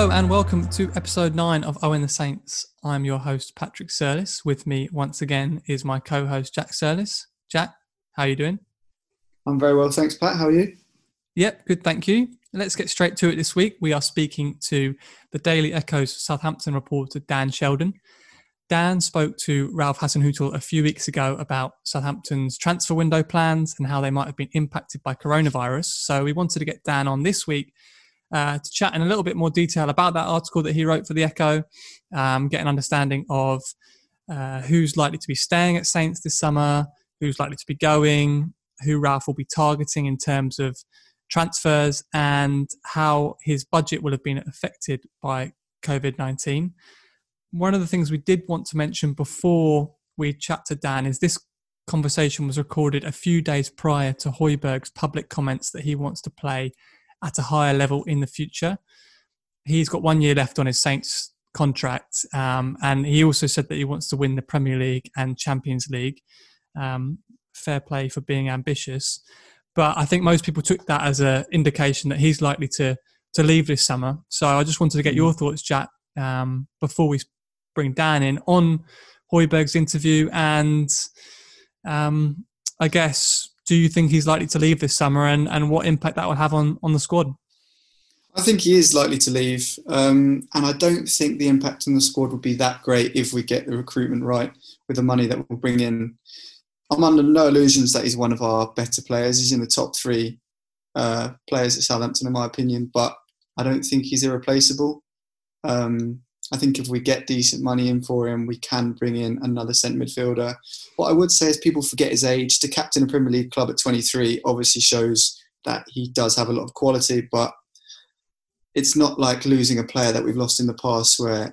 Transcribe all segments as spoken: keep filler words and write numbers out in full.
Hello and welcome to episode nine of Owen the Saints. I'm your host, Patrick Serlis. With me once again is my co-host, Jack Serlis. Jack, how are you doing? I'm very well, thanks, Pat. How are you? Yep, good, thank you. Let's get straight to it this week. We are speaking to the Daily Echo's Southampton reporter, Dan Sheldon. Dan spoke to Ralph Hasenhüttl a few weeks ago about Southampton's transfer window plans and how they might have been impacted by coronavirus. So we wanted to get Dan on this week Uh, to chat in a little bit more detail about that article that he wrote for The Echo, um, get an understanding of uh, who's likely to be staying at Saints this summer, who's likely to be going, who Ralph will be targeting in terms of transfers, and how his budget will have been affected by COVID nineteen. One of the things we did want to mention before we chat to Dan is this conversation was recorded a few days prior to Højbjerg's public comments that he wants to play at a higher level in the future. He's got one year left on his Saints contract, um, and he also said that he wants to win the Premier League and Champions League. Um, fair play for being ambitious. But I think most people took that as an indication that he's likely to to leave this summer. So I just wanted to get your thoughts, Jack, um, before we bring Dan in, on Højbjerg's interview. And um, I guess... do you think he's likely to leave this summer, and, and what impact that will have on, on the squad? I think he is likely to leave. Um, and I don't think the impact on the squad would be that great if we get the recruitment right with the money that we'll bring in. I'm under no illusions that he's one of our better players. He's in the top three uh, players at Southampton, in my opinion, but I don't think he's irreplaceable. Um, I think if we get decent money in for him, we can bring in another centre midfielder. What I would say is people forget his age. To captain a Premier League club at twenty-three obviously shows that he does have a lot of quality, but it's not like losing a player that we've lost in the past where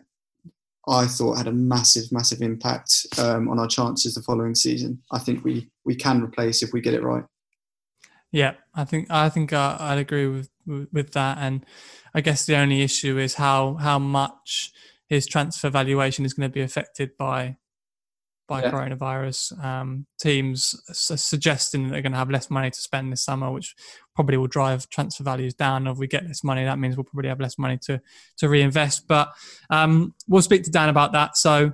I thought had a massive, massive impact um, on our chances the following season. I think we, we can replace if we get it right. Yeah, I think I think uh, I'd agree with with that, and I guess the only issue is how how much his transfer valuation is going to be affected by by yeah. coronavirus. Um, teams suggesting that they're going to have less money to spend this summer, which probably will drive transfer values down. If we get this money, that means we'll probably have less money to to reinvest. But um, we'll speak to Dan about that. So,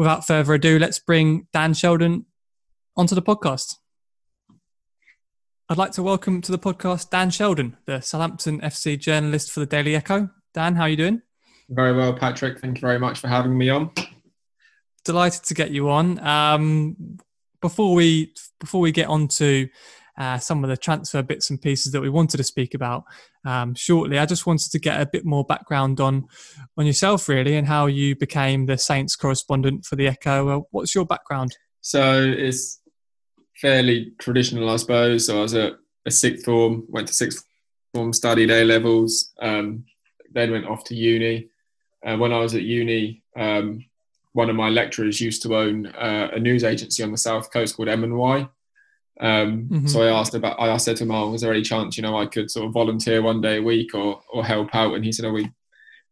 without further ado, let's bring Dan Sheldon onto the podcast. I'd like to welcome to the podcast Dan Sheldon, the Southampton F C journalist for the Daily Echo. Dan, how are you doing? Very well, Patrick. Thank you very much for having me on. Delighted to get you on. Um, before we before we get on to uh, some of the transfer bits and pieces that we wanted to speak about um, shortly, I just wanted to get a bit more background on on yourself, really, and how you became the Saints correspondent for the Echo. Uh, what's your background? So it's fairly traditional, I suppose. So I was at a sixth form, went to sixth form, studied A-levels, um, then went off to uni. Uh, when I was at uni, um, one of my lecturers used to own uh, a news agency on the South Coast called M and Y. Um, mm-hmm. So I asked about, I said to him, oh, was there any chance, you know, I could sort of volunteer one day a week or or help out? And he said, oh, we,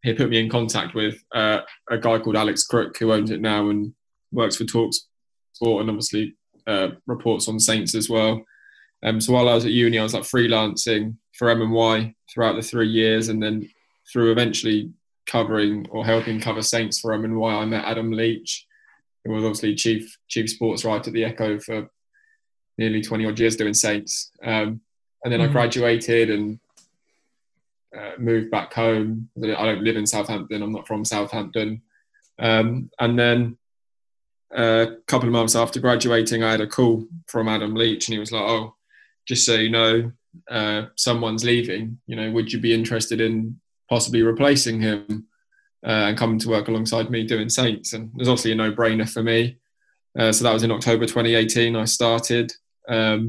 he put me in contact with uh, a guy called Alex Crook, who owns it now and works for TalkSport and obviously Uh, reports on Saints as well. Um, so while I was at uni, I was like freelancing for M and Y throughout the three years, and then through eventually covering or helping cover Saints for M and Y, I met Adam Leach, who was obviously chief chief sports writer at the Echo for nearly twenty odd years doing Saints. Um, and then mm-hmm. I graduated and uh, moved back home. I don't live in Southampton. I'm not from Southampton. Um, and then Uh, a couple of months after graduating, I had a call from Adam Leach, and he was like, oh, just so you know, uh, someone's leaving, you know, would you be interested in possibly replacing him uh, and coming to work alongside me doing Saints? And it was obviously a no-brainer for me. Uh, so that was in October twenty eighteen I started. Um,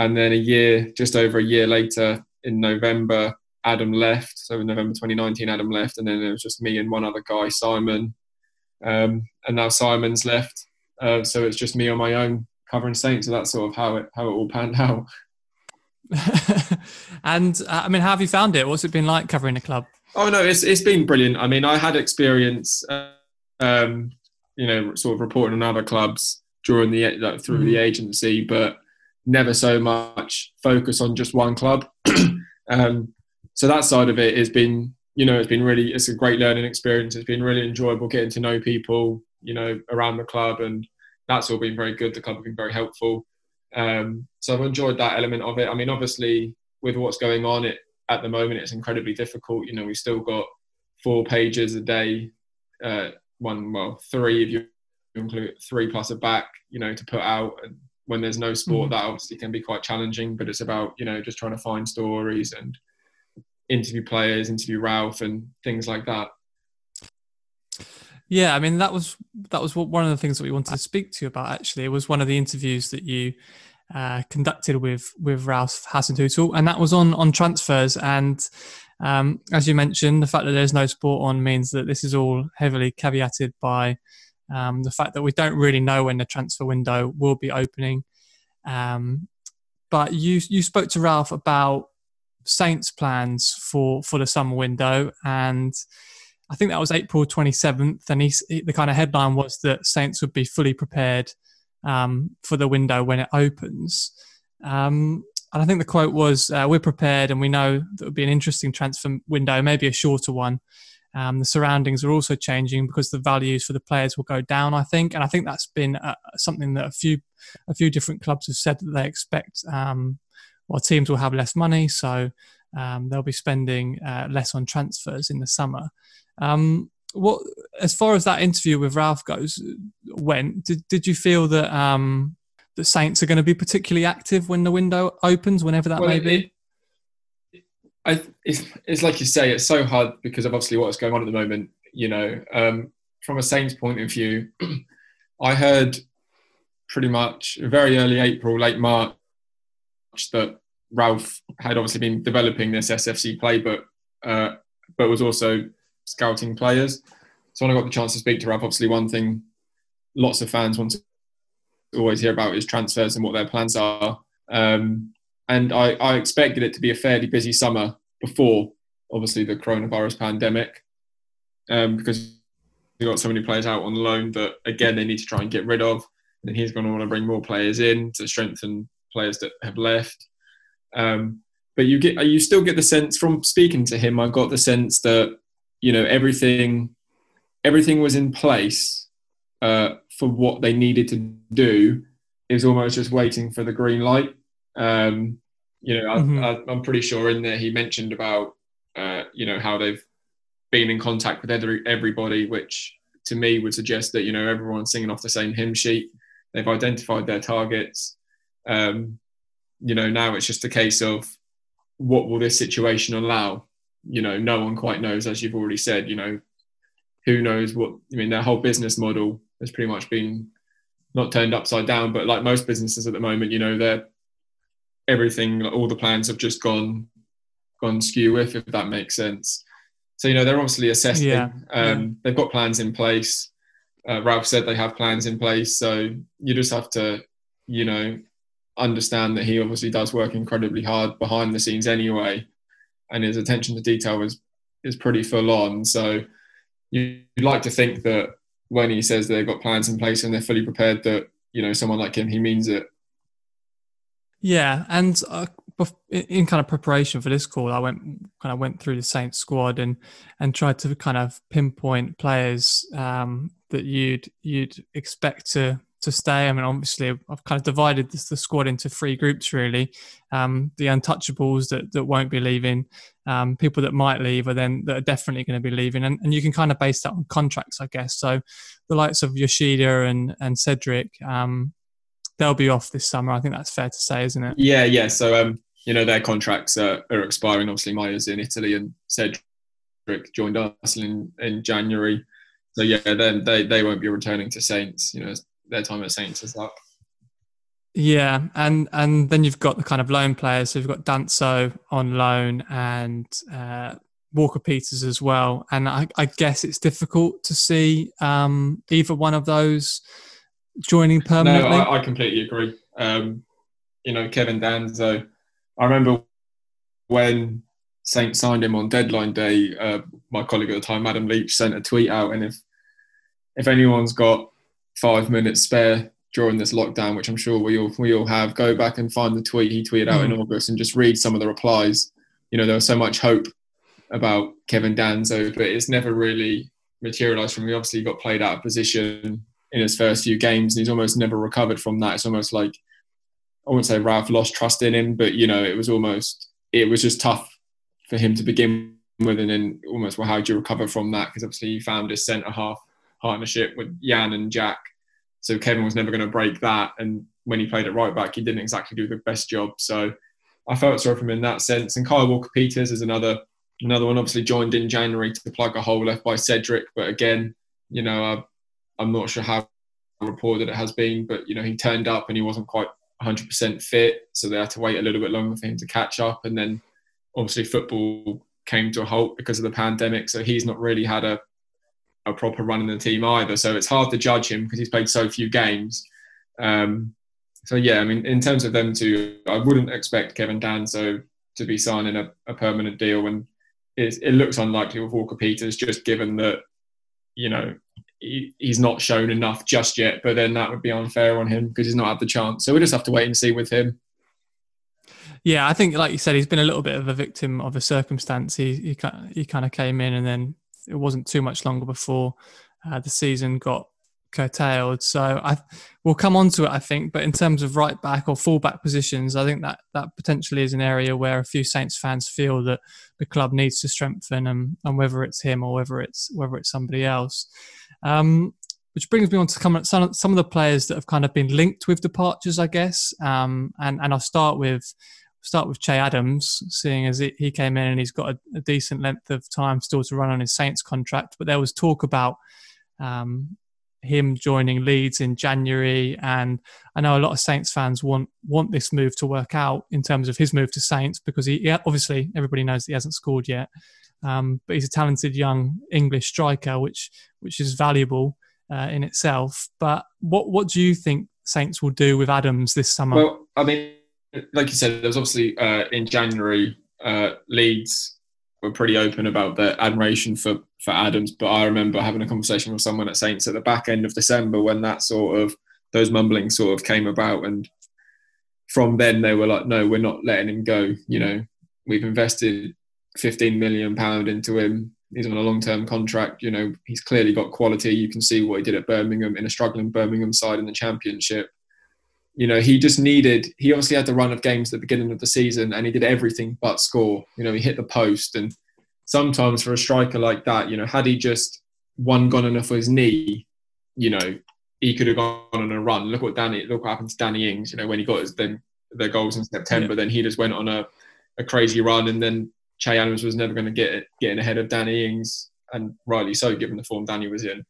and then a year, just over a year later, in November, Adam left. So in November twenty nineteen Adam left, and then it was just me and one other guy, Simon. Um, and now Simon's left, uh, so it's just me on my own covering Saints. So that's sort of how it how it all panned out. And uh, I mean, how have you found it? What's it been like covering the club? Oh no, it's it's been brilliant. I mean, I had experience, uh, um, you know, sort of reporting on other clubs during the like, through mm-hmm. the agency, but never so much focus on just one club. um, so that side of it has been you know, it's been really, it's a great learning experience. It's been really enjoyable getting to know people, you know, around the club, and that's all been very good. The club have been very helpful. Um, so I've enjoyed that element of it. I mean, obviously, with what's going on it, at the moment, it's incredibly difficult. You know, we've still got four pages a day, uh, one, well, three if you include three plus a back, you know, to put out. And when there's no sport, that obviously can be quite challenging, but it's about, you know, just trying to find stories and interview players, interview Ralph and things like that. Yeah, I mean, that was that was one of the things that we wanted to speak to you about, actually. It was one of the interviews that you uh, conducted with with Ralph Hasenhüttl, and that was on, on transfers. And um, as you mentioned, the fact that there's no sport on means that this is all heavily caveated by um, the fact that we don't really know when the transfer window will be opening. Um, but you you spoke to Ralph about Saints' plans for, for the summer window, and I think that was April twenty-seventh, and he, the kind of headline was that Saints would be fully prepared um, for the window when it opens. Um, and I think the quote was, uh, we're prepared and we know that it would be an interesting transfer window, maybe a shorter one. Um, the surroundings are also changing because the values for the players will go down, I think. And I think that's been uh, something that a few a few different clubs have said that they expect. Um, well, teams will have less money, so um, they'll be spending uh, less on transfers in the summer. Um, what, as far as that interview with Ralph goes, when did, did you feel that um, the Saints are going to be particularly active when the window opens, whenever that well, may it, be? It, I, it's, it's like you say, it's so hard because of obviously what's going on at the moment. You know, um, from a Saints point of view, I heard pretty much very early April, late March, that Ralph had obviously been developing this S F C playbook, uh, but was also scouting players. So when I got the chance to speak to Ralph, obviously one thing lots of fans want to always hear about is transfers and what their plans are. Um, and I, I expected it to be a fairly busy summer before, obviously, the coronavirus pandemic, um, because you've got so many players out on loan that, again, they need to try and get rid of. And he's going to want to bring more players in to strengthen players that have left. Um, but you get, you still get the sense from speaking to him, I got the sense that, you know, everything, everything was in place uh, for what they needed to do. It was almost just waiting for the green light. Um, you know, mm-hmm. I, I, I'm pretty sure in there he mentioned about, uh, you know, how they've been in contact with every, everybody, which to me would suggest that, you know, everyone's singing off the same hymn sheet. They've identified their targets. Um, you know, now it's just a case of what will this situation allow? You know, no one quite knows, as you've already said, you know, who knows what, I mean, their whole business model has pretty much been not turned upside down, but like most businesses at the moment, you know, they're everything, all the plans have just gone, gone skew with, if that makes sense. So, you know, they're obviously assessing, yeah. Um, yeah. They've got plans in place. Uh, Ralph said they have plans in place. So you just have to, you know, understand that he obviously does work incredibly hard behind the scenes anyway, and his attention to detail is is pretty full on. So you'd like to think that when he says they've got plans in place and they're fully prepared, that, you know, someone like him, he means it. Yeah, and uh, in kind of preparation for this call, I went kind of went through the Saints squad and and tried to kind of pinpoint players um, that you'd you'd expect to. to stay. I mean, obviously I've kind of divided this, the squad into three groups really. Um, the untouchables that, that won't be leaving, um, people that might leave, or then that are definitely going to be leaving. And, and you can kind of base that on contracts, I guess. So the likes of Yoshida and, and Cedric, um, they'll be off this summer. I think that's fair to say, isn't it? Yeah. Yeah. So, um, you know, their contracts are, are expiring. Obviously Maya's in Italy and Cedric joined Arsenal in, in January. So yeah, then they, they won't be returning to Saints, you know, their time at Saints is up. Yeah, and and then you've got the kind of loan players. So you've got Danso on loan and uh, Walker-Peters as well. And I, I guess it's difficult to see um, either one of those joining permanently. No, I, I completely agree. Um, you know, Kevin Danso, I remember when Saints signed him on deadline day, uh, my colleague at the time, Adam Leach, sent a tweet out, and if if anyone's got five minutes spare during this lockdown, which I'm sure we all we all have, go back and find the tweet he tweeted out mm. in August and just read some of the replies. You know, there was so much hope about Kevin Danso, but it's never really materialised from. He obviously got played out of position in his first few games, and he's almost never recovered from that. It's almost like, I wouldn't say Ralph lost trust in him, but, you know, it was almost, it was just tough for him to begin with. And then almost, well, how do you recover from that? Because obviously he found his centre-half partnership with Jan and Jack. So Kevin was never going to break that. And when he played at right-back, he didn't exactly do the best job. So I felt sorry for him in that sense. And Kyle Walker-Peters is another another one, obviously joined in January to plug a hole left by Cedric. But again, you know, I, I'm not sure how reported it has been, but, you know, he turned up and he wasn't quite one hundred percent fit. So they had to wait a little bit longer for him to catch up. And then obviously football came to a halt because of the pandemic. So he's not really had a a proper run in the team either. So it's hard to judge him because he's played so few games. Um, so, yeah, I mean, in terms of them two, I wouldn't expect Kevin Danso to be signing a, a permanent deal. And it's, it looks unlikely with Walker-Peters, just given that, you know, he, he's not shown enough just yet. But then that would be unfair on him because he's not had the chance. So we just have to wait and see with him. Yeah, I think, like you said, he's been a little bit of a victim of the circumstance. He he, he kind of came in and then it wasn't too much longer before uh, the season got curtailed. So I we'll come on to it, I think. But in terms of right back or full back positions, I think that that potentially is an area where a few Saints fans feel that the club needs to strengthen, and, and whether it's him or whether it's whether it's somebody else. Um, which brings me on to come at some, some of the players that have kind of been linked with departures, I guess. Um, and and I'll start with. Start with Che Adams, seeing as he came in and he's got a, a decent length of time still to run on his Saints contract. But there was talk about um, him joining Leeds in January, and I know a lot of Saints fans want want this move to work out in terms of his move to Saints, because he, he obviously everybody knows that he hasn't scored yet, um, but he's a talented young English striker, which which is valuable uh, in itself. But what what do you think Saints will do with Adams this summer? Well, I mean, like you said, there was obviously uh, in January, uh, Leeds were pretty open about their admiration for, for Adams. But I remember having a conversation with someone at Saints at the back end of December when that sort of, those mumblings sort of came about. And from then they were like, no, we're not letting him go. You know, we've invested fifteen million pounds into him. He's on a long-term contract. You know, he's clearly got quality. You can see what he did at Birmingham, in a struggling Birmingham side in the Championship. You know, he just needed, he obviously had the run of games at the beginning of the season and he did everything but score. You know, he hit the post. And sometimes for a striker like that, you know, had he just one gone enough for his knee, you know, he could have gone on a run. Look what Danny, look what happened to Danny Ings, you know, when he got his, then the goals in September, yeah. Then he just went on a, a crazy run, and then Che Adams was never going to get it, getting ahead of Danny Ings, and rightly so, given the form Danny was in.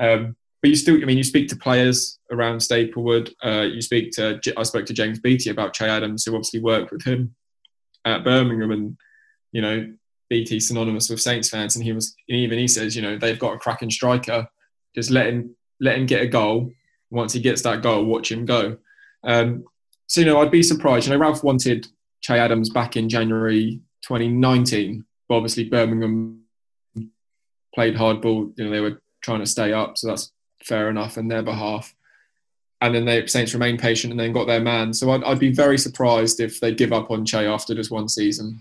Um, But you still, I mean, you speak to players around Staplewood. Uh, you speak to, I spoke to James Beattie about Che Adams, who obviously worked with him at Birmingham, and, you know, Beattie's synonymous with Saints fans. And he was, and even he says, you know, they've got a cracking striker. Just let him, let him get a goal. Once he gets that goal, watch him go. Um, so, you know, I'd be surprised. You know, Ralph wanted Che Adams back in January twenty nineteen. But obviously, Birmingham played hardball. You know, they were trying to stay up. So that's fair enough on their behalf. And then they, Saints remained patient and then got their man. So I'd, I'd be very surprised if they give up on Che after just one season.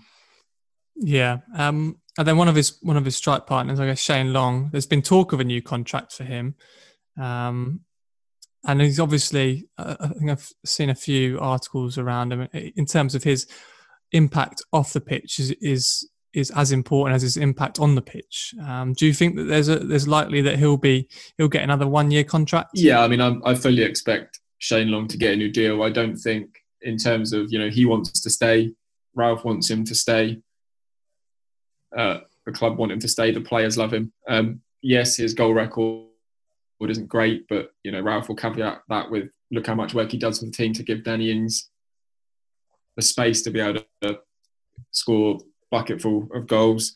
Yeah. Um, and then one of his one of his strike partners, I guess Shane Long, there's been talk of a new contract for him. Um, and he's obviously, uh, I think I've seen a few articles around him in terms of his impact off the pitch is is, is as important as his impact on the pitch. Um, do you think that there's a, there's likely that he'll be he'll get another one year contract? Yeah, I mean, I'm, I fully expect Shane Long to get a new deal. I don't think, in terms of, you know, he wants to stay, Ralph wants him to stay, uh, the club want him to stay, the players love him. Um, yes, his goal record isn't great, but, you know, Ralph will caveat that with, look how much work he does for the team to give Danny Ings the space to be able to score bucketful of goals.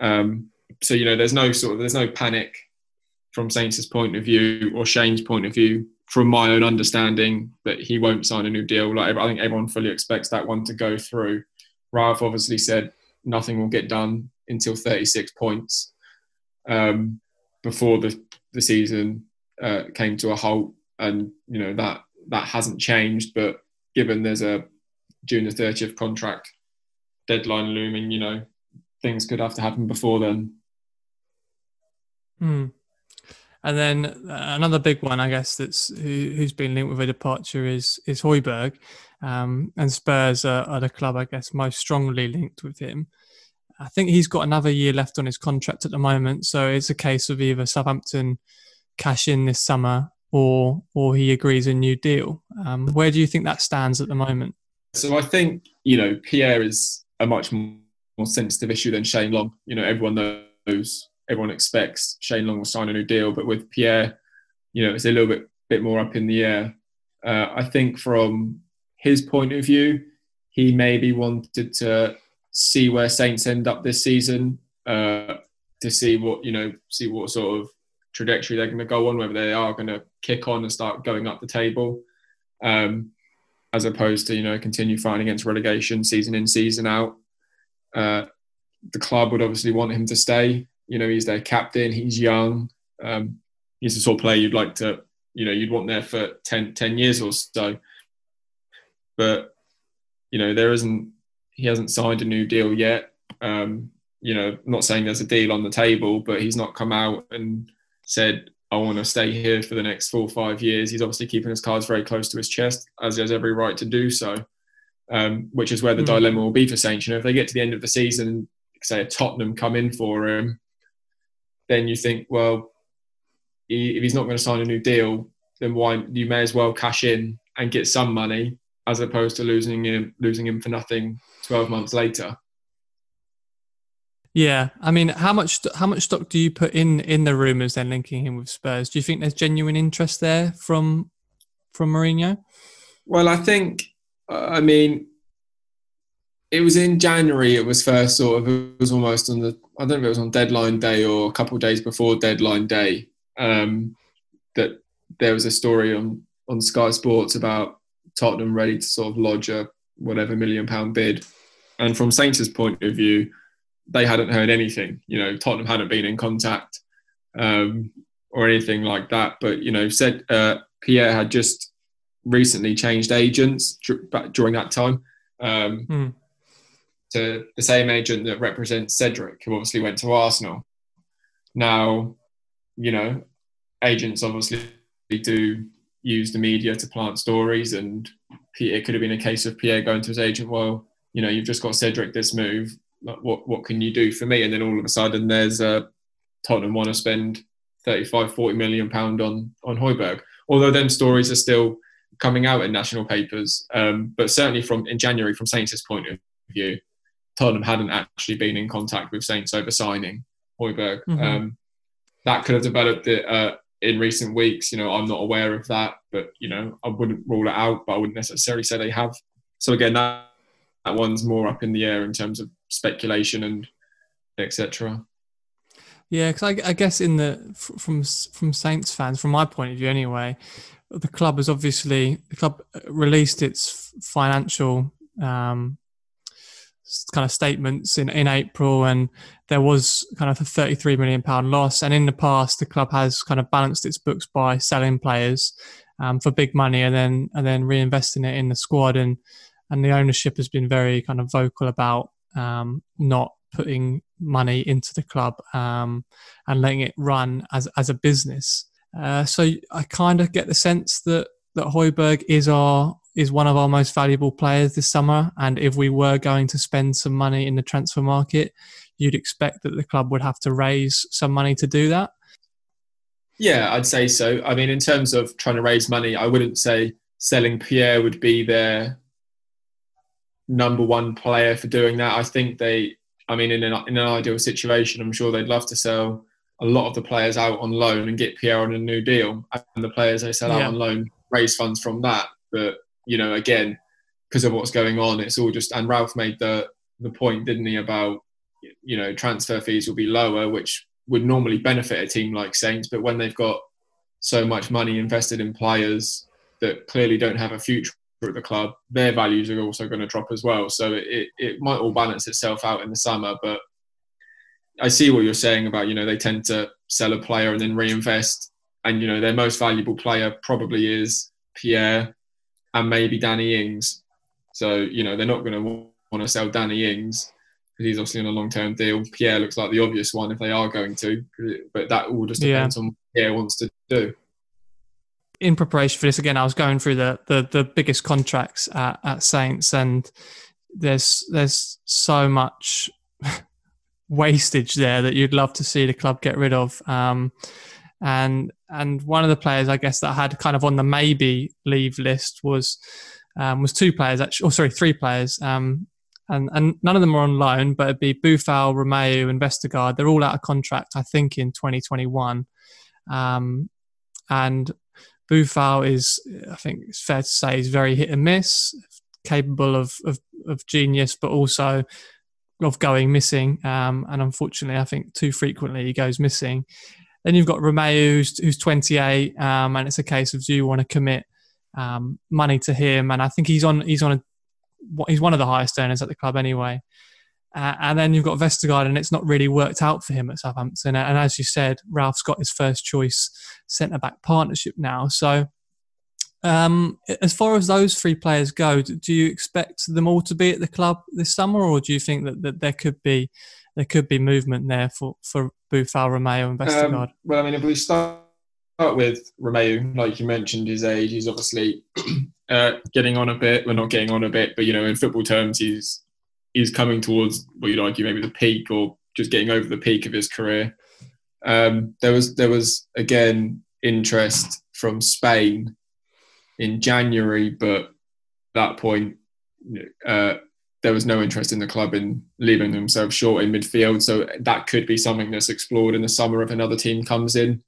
Um, so, you know, there's no sort of, there's no panic from Saints' point of view or Shane's point of view, from my own understanding, that he won't sign a new deal. Like, I think everyone fully expects that one to go through. Ralph obviously said nothing will get done until thirty-six points um, before the, the season uh, came to a halt. And, you know, that, that hasn't changed, but given there's a June the thirtieth contract deadline looming, you know, things could have to happen before then. Hmm. And then uh, another big one, I guess, that's who, who's been linked with a departure is is Højbjerg, um, and Spurs are, are the club, I guess, most strongly linked with him. I think he's got another year left on his contract at the moment, so it's a case of either Southampton cash in this summer or or he agrees a new deal. Um, where do you think that stands at the moment? So I think, you know, Pierre is a much more sensitive issue than Shane Long. You know, everyone knows, everyone expects Shane Long will sign a new deal, but with Pierre, you know, it's a little bit, bit more up in the air. Uh, I think from his point of view, he maybe wanted to see where Saints end up this season, uh, to see what, you know, see what sort of trajectory they're going to go on, whether they are going to kick on and start going up the table, um, as opposed to, you know, continue fighting against relegation season in, season out. Uh, the club would obviously want him to stay. You know, he's their captain, he's young. Um, he's the sort of player you'd like to, you know, you'd want there for ten, ten years or so. But, you know, there isn't, he hasn't signed a new deal yet. Um, you know, not saying there's a deal on the table, but he's not come out and said, I want to stay here for the next four or five years. He's obviously keeping his cards very close to his chest, as he has every right to do so, um, which is where the mm. dilemma will be for Saints. You know, if they get to the end of the season and, say, a Tottenham come in for him, then you think, well, he, if he's not going to sign a new deal, then why? You may as well cash in and get some money as opposed to losing him, losing him for nothing twelve months later. Yeah, I mean, how much how much stock do you put in in the rumours then linking him with Spurs? Do you think there's genuine interest there from from Mourinho? Well, I think, uh, I mean, it was in January. It was first sort of, it was almost on the, I don't know if it was on deadline day or a couple of days before deadline day, um, that there was a story on on Sky Sports about Tottenham ready to sort of lodge a whatever million pound bid. And from Saints' point of view, they hadn't heard anything. You know, Tottenham hadn't been in contact um, or anything like that. But, you know, said uh, Pierre had just recently changed agents dr- during that time um, mm. to the same agent that represents Cedric, who obviously went to Arsenal. Now, you know, agents obviously do use the media to plant stories, and it could have been a case of Pierre going to his agent, well, you know, you've just got Cedric this move. Like, what what can you do for me? And then all of a sudden there's uh, Tottenham want to spend thirty-five, forty million pounds on, on Højbjerg. Although them stories are still coming out in national papers. Um, but certainly from in January, from Saints' point of view, Tottenham hadn't actually been in contact with Saints over signing Højbjerg. Mm-hmm. Um, that could have developed it, uh, in recent weeks. You know, I'm not aware of that, but, you know, I wouldn't rule it out, but I wouldn't necessarily say they have. So again, that, that one's more up in the air in terms of speculation and et cetera. Yeah, because I, I guess in the from from Saints fans, from my point of view anyway, the club has obviously the club released its financial um, kind of statements in, in April, and there was kind of a thirty-three million pounds loss. And in the past, the club has kind of balanced its books by selling players um, for big money and then and then reinvesting it in the squad. and And the ownership has been very kind of vocal about um, not putting money into the club um, and letting it run as as a business. Uh, so I kind of get the sense that that Højbjerg is our is one of our most valuable players this summer. And if we were going to spend some money in the transfer market, you'd expect that the club would have to raise some money to do that. Yeah, I'd say so. I mean, in terms of trying to raise money, I wouldn't say selling Pierre would be their number one player for doing that. I think they, I mean, in an, in an ideal situation, I'm sure they'd love to sell a lot of the players out on loan and get Pierre on a new deal. And the players they sell yeah. out on loan raise funds from that. But, you know, again, because of what's going on, it's all just, and Ralph made the, the point, didn't he, about, you know, transfer fees will be lower, which would normally benefit a team like Saints. But when they've got so much money invested in players that clearly don't have a future at the club, their values are also going to drop as well. So it, it might all balance itself out in the summer. But I see what you're saying about, you know, they tend to sell a player and then reinvest. And, you know, their most valuable player probably is Pierre and maybe Danny Ings. So, you know, they're not going to want to sell Danny Ings he's obviously on a long-term deal. Pierre looks like the obvious one if they are going to, but that all just depends yeah. on what Pierre wants to do. In preparation for this, again, I was going through the the, the biggest contracts at, at Saints, and there's there's so much wastage there that you'd love to see the club get rid of. Um, and and one of the players, I guess, that I had kind of on the maybe leave list was um, was two players, actually, oh, sorry, three players. Um, And, and none of them are on loan, but it'd be Boufal, Romeu and Vestergaard. They're all out of contract, I think, in twenty twenty-one. Um, and Boufal is, I think it's fair to say, is very hit and miss, capable of, of, of genius, but also of going missing. Um, and unfortunately, I think too frequently he goes missing. Then you've got Romeu, who's, who's twenty-eight, um, and it's a case of do you want to commit um, money to him? And I think he's on he's on a he's one of the highest earners at the club anyway. Uh, and then you've got Vestergaard, and it's not really worked out for him at Southampton. And as you said, Ralph's got his first choice centre-back partnership now. So um, as far as those three players go, do you expect them all to be at the club this summer, or do you think that, that there could be there could be movement there for, for Boufal, Romeu and Vestergaard? Um, well, I mean, if we start with Romeu, like you mentioned, his age, he's obviously... Uh, getting on a bit, well, not getting on a bit, but you know, in football terms, he's he's coming towards what you'd argue maybe the peak, or just getting over the peak of his career. Um, there was there was again interest from Spain in January, but at that point uh, there was no interest in the club in leaving themselves short in midfield. So that could be something that's explored in the summer if another team comes in.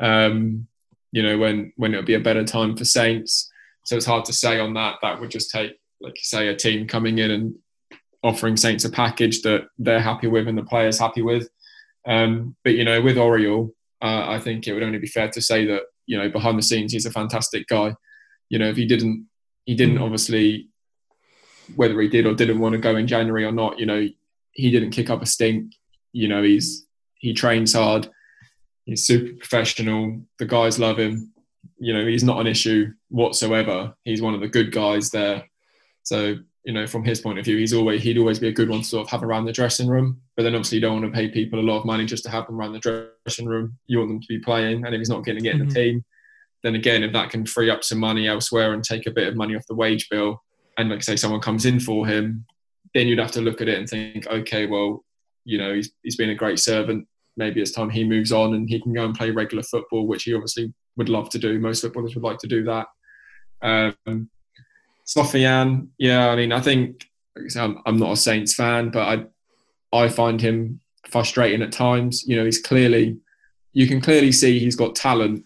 Um, you know, when when it'll be a better time for Saints. So it's hard to say on that. That would just take, like you say, a team coming in and offering Saints a package that they're happy with and the player's happy with. Um, but, you know, with Oriol, uh, I think it would only be fair to say that, you know, behind the scenes, he's a fantastic guy. You know, if he didn't, he didn't obviously, whether he did or didn't want to go in January or not, you know, he didn't kick up a stink. You know, he's he trains hard. He's super professional. The guys love him. You know, he's not an issue whatsoever. He's one of the good guys there. So, you know, from his point of view, he's always he'd always be a good one to sort of have around the dressing room. But then obviously you don't want to pay people a lot of money just to have them around the dressing room. You want them to be playing. And if he's not going to get in the team, then again, if that can free up some money elsewhere and take a bit of money off the wage bill, and like say someone comes in for him, then you'd have to look at it and think, okay, well, you know, he's he's been a great servant. Maybe it's time he moves on and he can go and play regular football, which he obviously would love to do. Most footballers would like to do that. Um, Sofiane, yeah, I mean, I think I'm, I'm not a Saints fan, but I I find him frustrating at times. You know, he's clearly, you can clearly see he's got talent,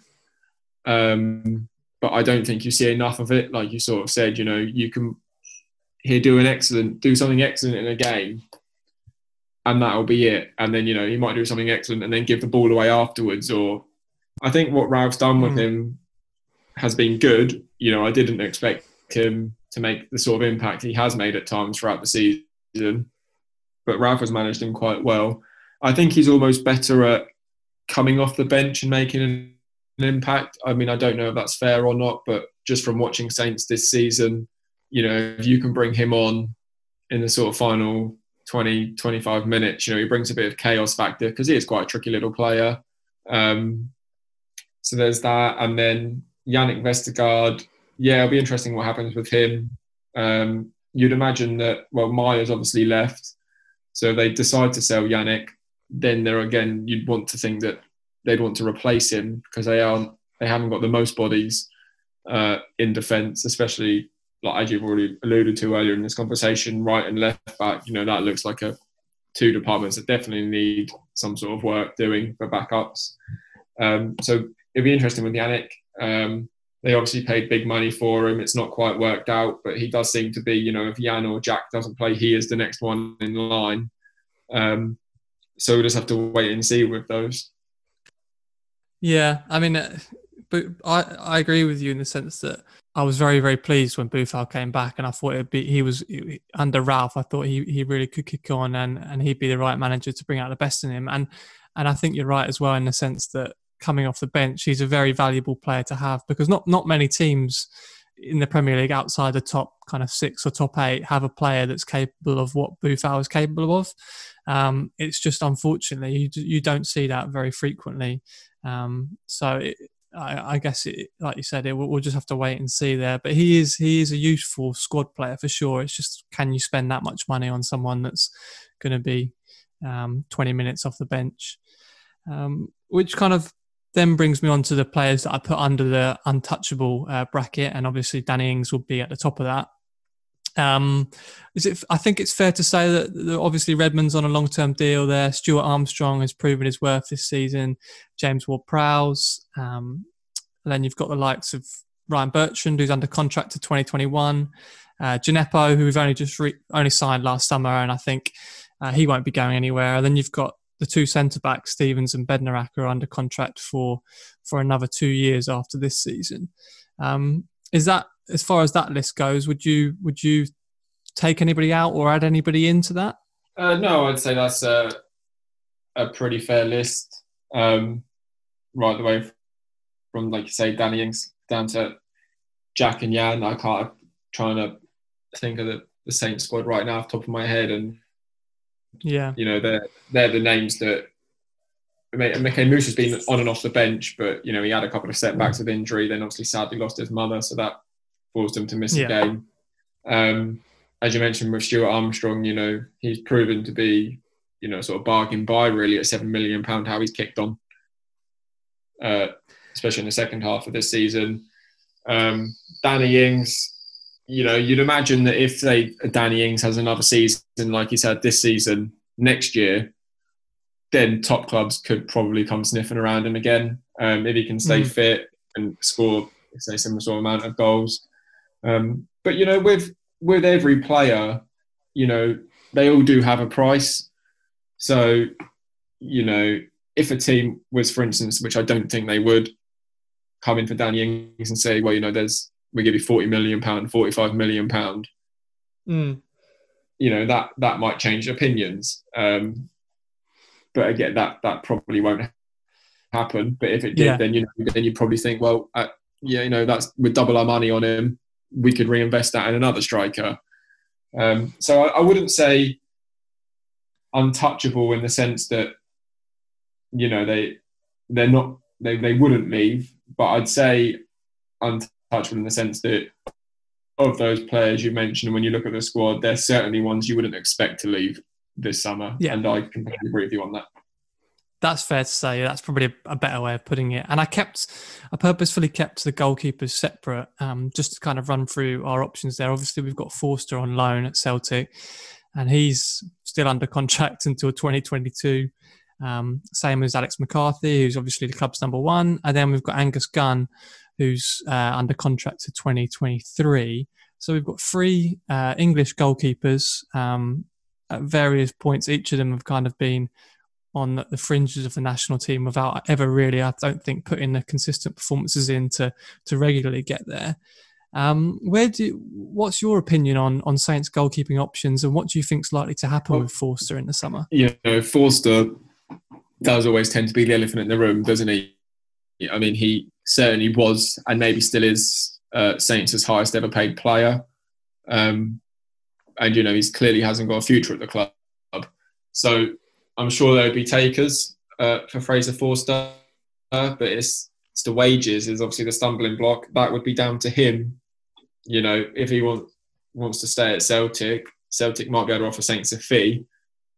um, but I don't think you see enough of it. Like you sort of said, you know, you can he'll do an excellent, do something excellent in a game, and that'll be it. And then, you know, he might do something excellent and then give the ball away afterwards. Or I think what Ralph's done with mm. him has been good. You know, I didn't expect him to make the sort of impact he has made at times throughout the season, but Ralph has managed him quite well. I think he's almost better at coming off the bench and making an impact. I mean, I don't know if that's fair or not, but just from watching Saints this season, you know, if you can bring him on in the sort of final twenty, twenty-five minutes, you know, he brings a bit of chaos factor because he is quite a tricky little player. Um, so there's that. And then Jannik Vestergaard, yeah, it'll be interesting what happens with him. Um, you'd imagine that, well, Maya's obviously left. So if they decide to sell Jannik, then there again, you'd want to think that they'd want to replace him because they aren't, they haven't got the most bodies uh, in defence, especially like as you've already alluded to earlier in this conversation, right and left back, you know, that looks like a two departments that definitely need some sort of work doing for backups. Um, so it'd be interesting with Jannik. Um, they obviously paid big money for him. It's not quite worked out, but he does seem to be, you know, if Jan or Jack doesn't play, he is the next one in line. Um, so we'll just have to wait and see with those. Yeah, I mean, uh, but I, I agree with you in the sense that I was very, very pleased when Boufal came back, and I thought it'd be, he was under Ralph. I thought he, he really could kick on, and, and he'd be the right manager to bring out the best in him. And and I think you're right as well in the sense that coming off the bench, he's a very valuable player to have because not not many teams in the Premier League outside the top kind of six or top eight have a player that's capable of what Boufal is capable of. Um, it's just unfortunately you, you don't see that very frequently. Um, so it, I, I guess, it, like you said, it, we'll just have to wait and see there. But he is he is a useful squad player for sure. It's just, can you spend that much money on someone that's going to be um, twenty minutes off the bench? Um, which kind of then brings me on to the players that I put under the untouchable uh, bracket, and obviously Danny Ings will be at the top of that. Um, is it? I think it's fair to say that, that obviously Redmond's on a long-term deal there. Stuart Armstrong has proven his worth this season. James Ward Prowse. Um, and then you've got the likes of Ryan Bertrand, who's under contract to twenty twenty-one. Uh, Djenepo, who we've only just re- only signed last summer, and I think uh, he won't be going anywhere. And then you've got the two centre-backs, Stevens and Bednarak, are under contract for for another two years after this season. Um, is that, as far as that list goes, would you would you take anybody out or add anybody into that? Uh, no, I'd say that's a a pretty fair list, um, right the way from, like you say, Danny Ings down to Jack and Jan. I can't I'm trying to think of the, the same squad right now off the top of my head, and yeah, you know, they're they're the names that. I mean, Mikel Moussa has been on and off the bench, but you know, he had a couple of setbacks with injury. Then obviously, sadly, lost his mother, so that forced him to miss yeah. a game. Um, as you mentioned with Stuart Armstrong, you know, he's proven to be, you know, sort of bargain buy really at seven million pounds, how he's kicked on, uh, especially in the second half of this season. Um, Danny Ings, you know, you'd imagine that if they Danny Ings has another season like he's had this season next year, then top clubs could probably come sniffing around him again. Um, if he can stay mm. fit and score, say, similar sort of amount of goals. Um, but, you know, with with every player, you know, they all do have a price. So, you know, if a team was, for instance, which I don't think they would, come in for Danny Ings and say, well, you know, there's we give you forty million pounds, forty-five million pounds. Mm. You know, that, that might change opinions. Um, but again, that that probably won't happen. But if it did, yeah. then, you know, then you'd probably think, well, uh, yeah, you know, that's we double our money on him. We could reinvest that in another striker. Um, so I, I wouldn't say untouchable in the sense that, you know, they they're not they, they wouldn't leave, but I'd say untouchable in the sense that of those players you mentioned, when you look at the squad, they're certainly ones you wouldn't expect to leave this summer. Yeah. And I completely agree with you on that. That's fair to say. That's probably a better way of putting it. And I kept, I purposefully kept the goalkeepers separate, um, just to kind of run through our options there. Obviously, we've got Forster on loan at Celtic, and he's still under contract until twenty twenty-two. Um, same as Alex McCarthy, who's obviously the club's number one. And then we've got Angus Gunn, who's uh, under contract to twenty twenty-three. So we've got three uh, English goalkeepers um, at various points. Each of them have kind of been on the fringes of the national team without ever really, I don't think, putting the consistent performances in to, to regularly get there. Um, where do what's your opinion on on Saints goalkeeping options, and what do you think's likely to happen well, with Forster in the summer? You know, Forster does always tend to be the elephant in the room, doesn't he? I mean, he certainly was, and maybe still is, uh, Saints' highest ever paid player. Um, and, you know, he's clearly hasn't got a future at the club. So I'm sure there would be takers uh, for Fraser Forster, but it's, it's the wages is obviously the stumbling block. That would be down to him. You know, if he want, wants to stay at Celtic, Celtic might be able to offer Saints a fee,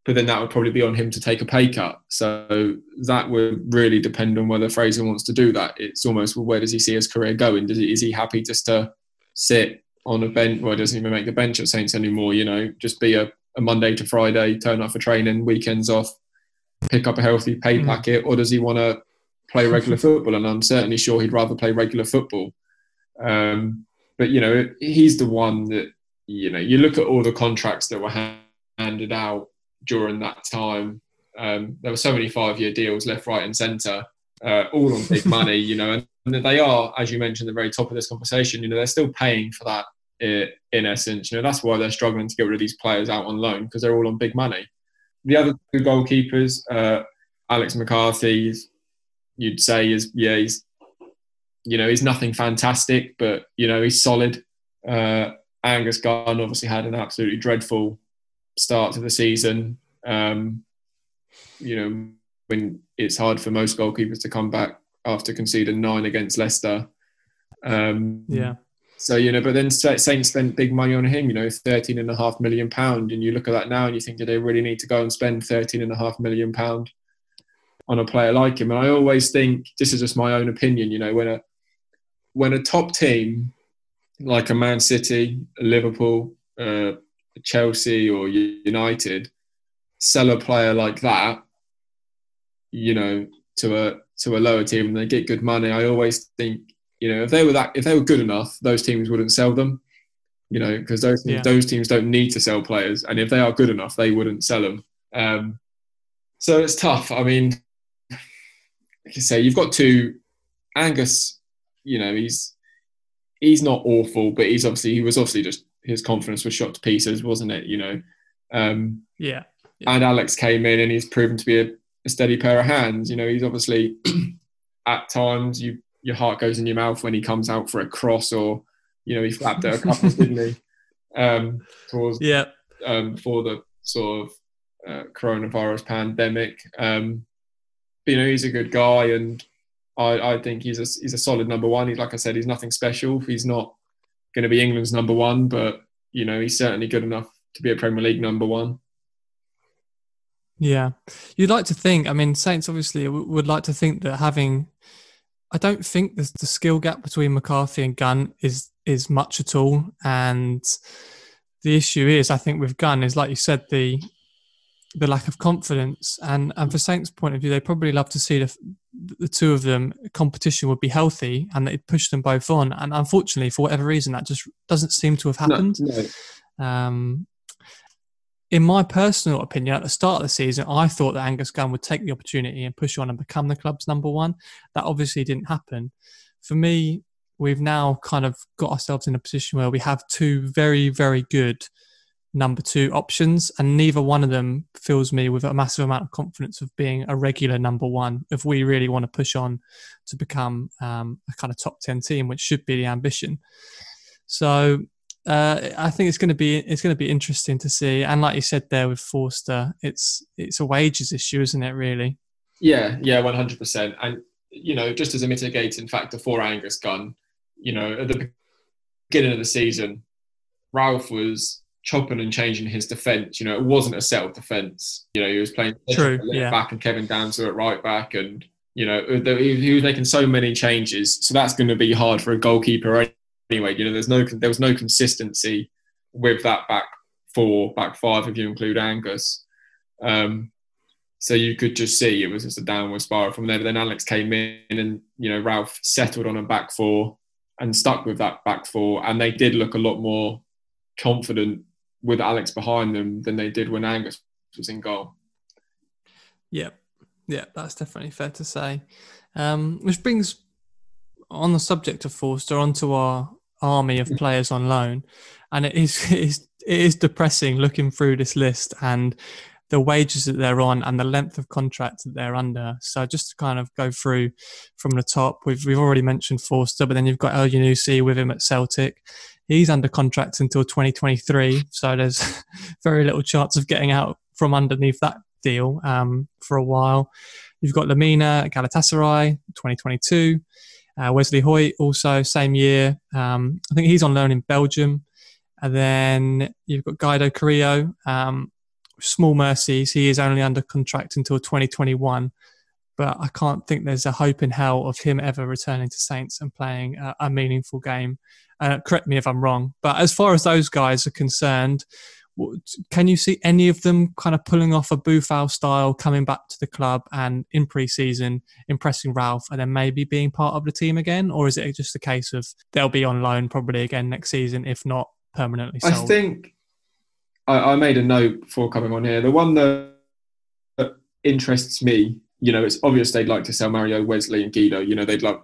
but then that would probably be on him to take a pay cut. So that would really depend on whether Fraser wants to do that. It's almost, well, where does he see his career going? Does he, is he happy just to sit on a bench? Well, he doesn't even make the bench at Saints anymore, you know, just be a A Monday to Friday, turn up for training, weekends off, pick up a healthy pay packet, or does he want to play regular football? And I'm certainly sure he'd rather play regular football. Um, but, you know, he's the one that, you know, you look at all the contracts that were handed out during that time. Um, there were so many five-year deals left, right and centre, uh, all on big money, you know. And they are, as you mentioned at the very top of this conversation, you know, they're still paying for that. In essence, you know, that's why they're struggling to get rid of these players out on loan, because they're all on big money. The other two goalkeepers, uh, Alex McCarthy, you'd say is yeah, he's you know, he's nothing fantastic, but, you know, he's solid. Uh, Angus Gunn obviously had an absolutely dreadful start to the season. Um, you know, when it's hard for most goalkeepers to come back after conceding nine against Leicester. Um, yeah. So, you know, but then Saints spent big money on him, you know, thirteen and a half million pounds. And you look at that now and you think, do they really need to go and spend thirteen and a half million pounds on a player like him? And I always think, this is just my own opinion, you know, when a when a top team like a Man City, Liverpool, uh, Chelsea or United sell a player like that, you know, to a to a lower team and they get good money, I always think, you know, if they were that, if they were good enough, those teams wouldn't sell them, you know, because those teams, yeah. those teams don't need to sell players, and if they are good enough, they wouldn't sell them. Um, so it's tough. I mean, like I say, you've got two. Angus, you know, he's he's not awful, but he's obviously he was obviously just his confidence was shot to pieces, wasn't it? You know, um, yeah. yeah. And Alex came in, and he's proven to be a, a steady pair of hands. You know, he's obviously at times you. Your heart goes in your mouth when he comes out for a cross, or you know he flapped it a couple, didn't he? Um, towards yeah, um, before the sort of uh, coronavirus pandemic. Um, but, you know, he's a good guy, and I, I think he's a he's a solid number one. He's, like I said, he's nothing special. He's not going to be England's number one, but you know he's certainly good enough to be a Premier League number one. Yeah, you'd like to think. I mean, Saints obviously would like to think that having. I don't think the, the skill gap between McCarthy and Gunn is is much at all. And the issue is, I think, with Gunn is, like you said, the the lack of confidence. And and for Saints' point of view, they probably love to see the, the two of them, competition would be healthy and they'd push them both on. And unfortunately, for whatever reason, that just doesn't seem to have happened. No, no. Um, in my personal opinion, at the start of the season, I thought that Angus Gunn would take the opportunity and push on and become the club's number one. That obviously didn't happen. For me, we've now kind of got ourselves in a position where we have two very, very good number two options, and neither one of them fills me with a massive amount of confidence of being a regular number one if we really want to push on to become um, a kind of top ten team, which should be the ambition. So... Uh, I think it's going to be it's going to be interesting to see, and like you said there with Forster, it's it's a wages issue, isn't it? Really? Yeah, yeah, one hundred percent. And you know, just as a mitigating factor for Angus Gunn, you know, at the beginning of the season, Ralph was chopping and changing his defence. You know, it wasn't a settled defence. You know, he was playing True, yeah. back and Kevin Danso at right back, and you know, he was making so many changes. So that's going to be hard for a goalkeeper. Anyway, you know, there's no there was no consistency with that back four, back five, if you include Angus. Um, so you could just see it was just a downward spiral from there. But then Alex came in, and you know, Ralph settled on a back four and stuck with that back four, and they did look a lot more confident with Alex behind them than they did when Angus was in goal. Yeah, yeah, that's definitely fair to say. Um, which brings. On the subject of Forster, onto our army of players on loan, and it is it is, it is depressing looking through this list and the wages that they're on and the length of contract that they're under. So just to kind of go through from the top, we've we've already mentioned Forster, but then you've got Elyounoussi with him at Celtic. He's under contract until twenty twenty-three, so there's very little chance of getting out from underneath that deal um, for a while. You've got Lemina at Galatasaray, twenty twenty-two. Uh, Wesley Hoyt also, same year. Um, I think he's on loan in Belgium. And then you've got Guido Carrillo. Um, small mercies. He is only under contract until twenty twenty-one. But I can't think there's a hope in hell of him ever returning to Saints and playing a, a meaningful game. Uh, correct me if I'm wrong. But as far as those guys are concerned, can you see any of them kind of pulling off a Boufal style, coming back to the club and in pre-season impressing Ralph and then maybe being part of the team again? Or is it just a case of they'll be on loan probably again next season, if not permanently sold? I think I, I made a note before coming on here. The one that, that interests me, you know, it's obvious they'd like to sell Mario, Wesley and Guido. You know, they'd love,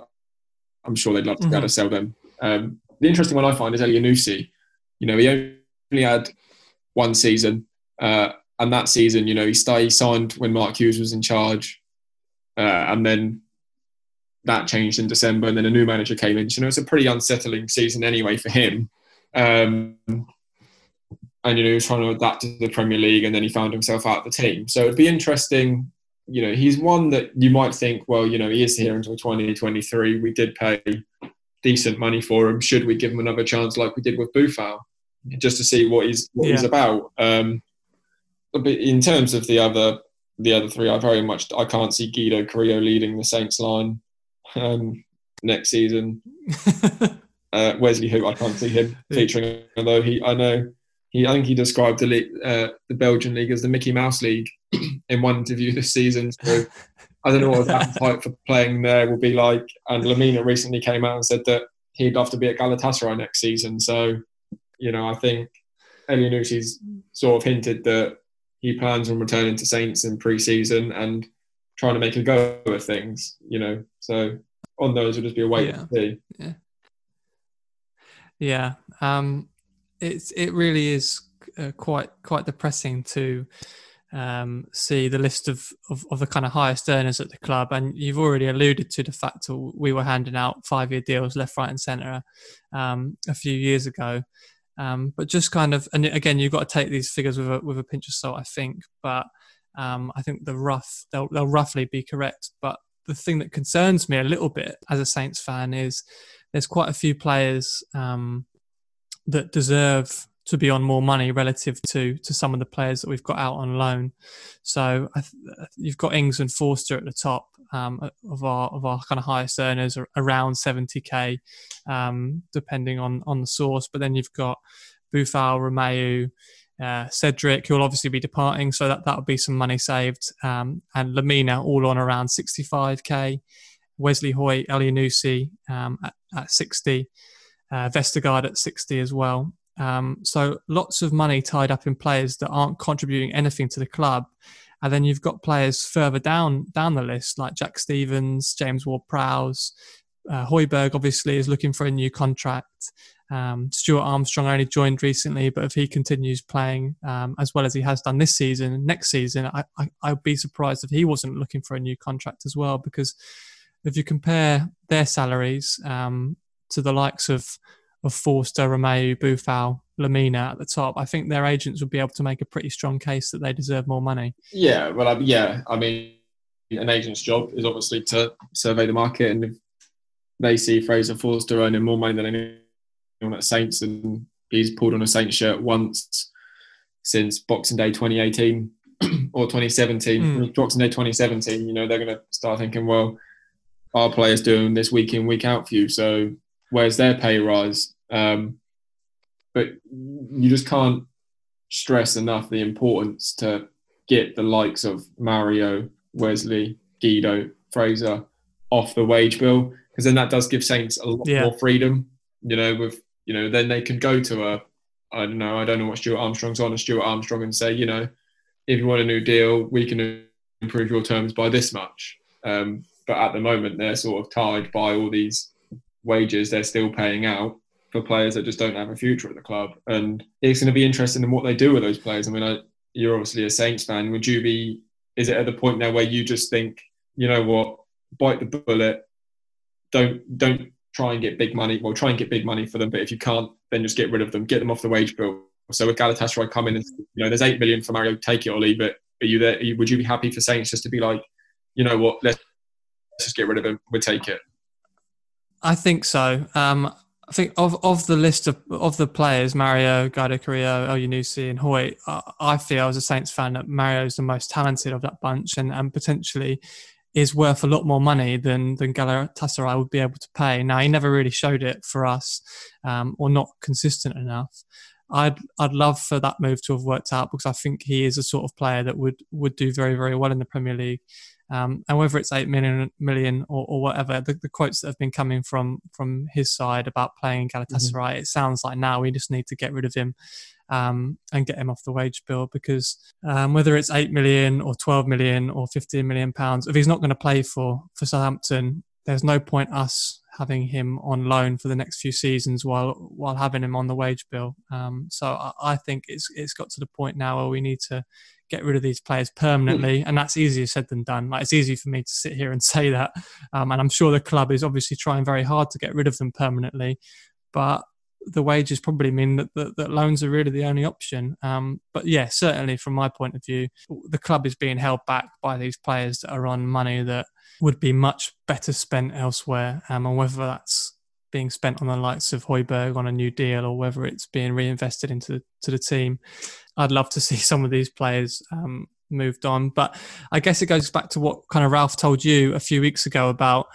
I'm sure they'd love to mm-hmm. be able to sell them. Um, the interesting one I find is Elyounoussi. You know, he only had... one season, uh, and that season, you know, he, started, he signed when Mark Hughes was in charge, uh, and then that changed in December, and then a new manager came in. You know, it's a pretty unsettling season anyway for him. Um, and, you know, he was trying to adapt to the Premier League, and then he found himself out of the team. So it'd be interesting. You know, he's one that you might think, well, you know, he is here until twenty twenty-three. We did pay decent money for him. Should we give him another chance like we did with Boufal, just to see what he's what yeah. he's about? Um, but in terms of the other the other three, I very much I can't see Guido Carrillo leading the Saints line um, next season. uh, Wesley Hoot, I can't see him featuring, although he I know he I think he described the league, uh, the Belgian league as the Mickey Mouse League in one interview this season. So I don't know what that fight for playing there will be like. And Lemina recently came out and said that he'd love to be at Galatasaray next season. So, you know, I think Elyounoussi sort of hinted that he plans on returning to Saints in pre-season and trying to make a go of things, you know. So on those, it'll just be a wait yeah. and see. Yeah. Yeah. Um, it's, it really is uh, quite quite depressing to... Um, see the list of, of, of the kind of highest earners at the club, and you've already alluded to the fact that we were handing out five-year deals left, right and centre um, a few years ago, um, but just kind of, and again, you've got to take these figures with a, with a pinch of salt, I think, but um, I think the rough they'll, they'll roughly be correct. But the thing that concerns me a little bit as a Saints fan is there's quite a few players um, that deserve to be on more money relative to to some of the players that we've got out on loan. So I th- you've got Ings and Forster at the top um, of our of our kind of highest earners, around seventy k, um, depending on on the source. But then you've got Boufal, Romeu, uh, Cedric, who will obviously be departing, so that that'll be some money saved. Um, and Lemina, all on around sixty-five k. Wesley Hoyt, Elyounoussi um, at, at sixty, uh, Vestergaard at sixty as well. Um, so lots of money tied up in players that aren't contributing anything to the club. And then you've got players further down down the list like Jack Stevens, James Ward Prowse, uh, Højbjerg obviously is looking for a new contract. Um, Stuart Armstrong only joined recently, but if he continues playing um, as well as he has done this season, next season, I, I, I'd be surprised if he wasn't looking for a new contract as well, because if you compare their salaries um, to the likes of of Forster, Romeu, Boufal, Lemina at the top, I think their agents would be able to make a pretty strong case that they deserve more money. Yeah, well, I, yeah. I mean, an agent's job is obviously to survey the market, and if they see Fraser Forster earning more money than anyone at Saints, and he's pulled on a Saints shirt once since Boxing Day twenty eighteen or twenty seventeen. Mm. Boxing Day twenty seventeen, you know, they're going to start thinking, well, our player's doing this week in, week out for you, so... where's their pay rise? Um, but you just can't stress enough the importance to get the likes of Mario, Wesley, Guido, Fraser off the wage bill, because then that does give Saints a lot yeah. more freedom. You know, with you know, then they could go to a, I don't know, I don't know what Stuart Armstrong's on, a Stuart Armstrong, and say, you know, if you want a new deal, we can improve your terms by this much. Um, but at the moment, they're sort of tied by all these wages they're still paying out for players that just don't have a future at the club, and it's going to be interesting in what they do with those players. I mean, I, you're obviously a Saints fan. Would you be? Is it at the point now where you just think, you know what, bite the bullet, don't don't try and get big money. Well, try and get big money for them, but if you can't, then just get rid of them, get them off the wage bill. So if Galatasaray come in and you know there's eight million for Mario, take it or leave it. Are you there? Would you be happy for Saints just to be like, you know what, let's, let's just get rid of him. We'll take it. I think so. Um, I think of, of the list of, of the players, Mario, Guido Carrillo, Elyounoussi and Hoyt, I, I feel as a Saints fan that Mario's the most talented of that bunch, and, and potentially is worth a lot more money than, than Galatasaray would be able to pay. Now, he never really showed it for us um, or not consistent enough. I'd I'd love for that move to have worked out, because I think he is a sort of player that would, would do very, very well in the Premier League. Um, and whether it's eight million, million or, or whatever, the, the quotes that have been coming from from his side about playing in Galatasaray, mm-hmm. it sounds like now we just need to get rid of him um, and get him off the wage bill, because um, whether it's eight million or twelve million or fifteen million pounds, if he's not going to play for for Southampton, there's no point us having him on loan for the next few seasons while while having him on the wage bill. Um, so I, I think it's it's got to the point now where we need to get rid of these players permanently. And that's easier said than done. Like, it's easy for me to sit here and say that. Um, and I'm sure the club is obviously trying very hard to get rid of them permanently. But the wages probably mean that, that, that loans are really the only option. Um, but yeah, certainly from my point of view, the club is being held back by these players that are on money that would be much better spent elsewhere. Um, and whether that's being spent on the likes of Højbjerg on a new deal or whether it's being reinvested into to the team, I'd love to see some of these players um, moved on. But I guess it goes back to what kind of Ralph told you a few weeks ago about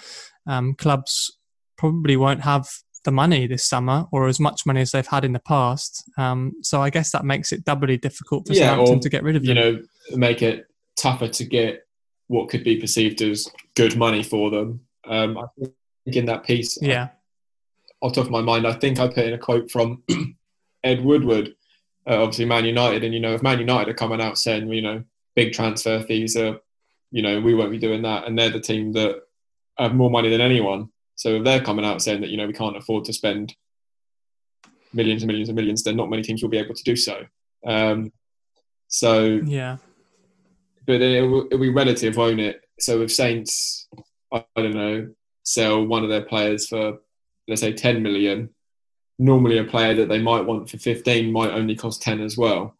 um, clubs probably won't have the money this summer, or as much money as they've had in the past. Um, so I guess that makes it doubly difficult for yeah, Southampton or, to get rid of them. You know, make it tougher to get what could be perceived as good money for them. Um, I think in that piece, yeah, I, off the top of my mind, I think I put in a quote from Ed Woodward, uh, obviously Man United, and you know, if Man United are coming out saying, you know, big transfer fees are, you know, we won't be doing that, and they're the team that have more money than anyone. So if they're coming out saying that, you know, we can't afford to spend millions and millions and millions, then not many teams will be able to do so. Um, so, yeah, but it'll, it'll be relative, won't it? So if Saints, I don't know, sell one of their players for, let's say, ten million, normally a player that they might want for fifteen might only cost ten as well.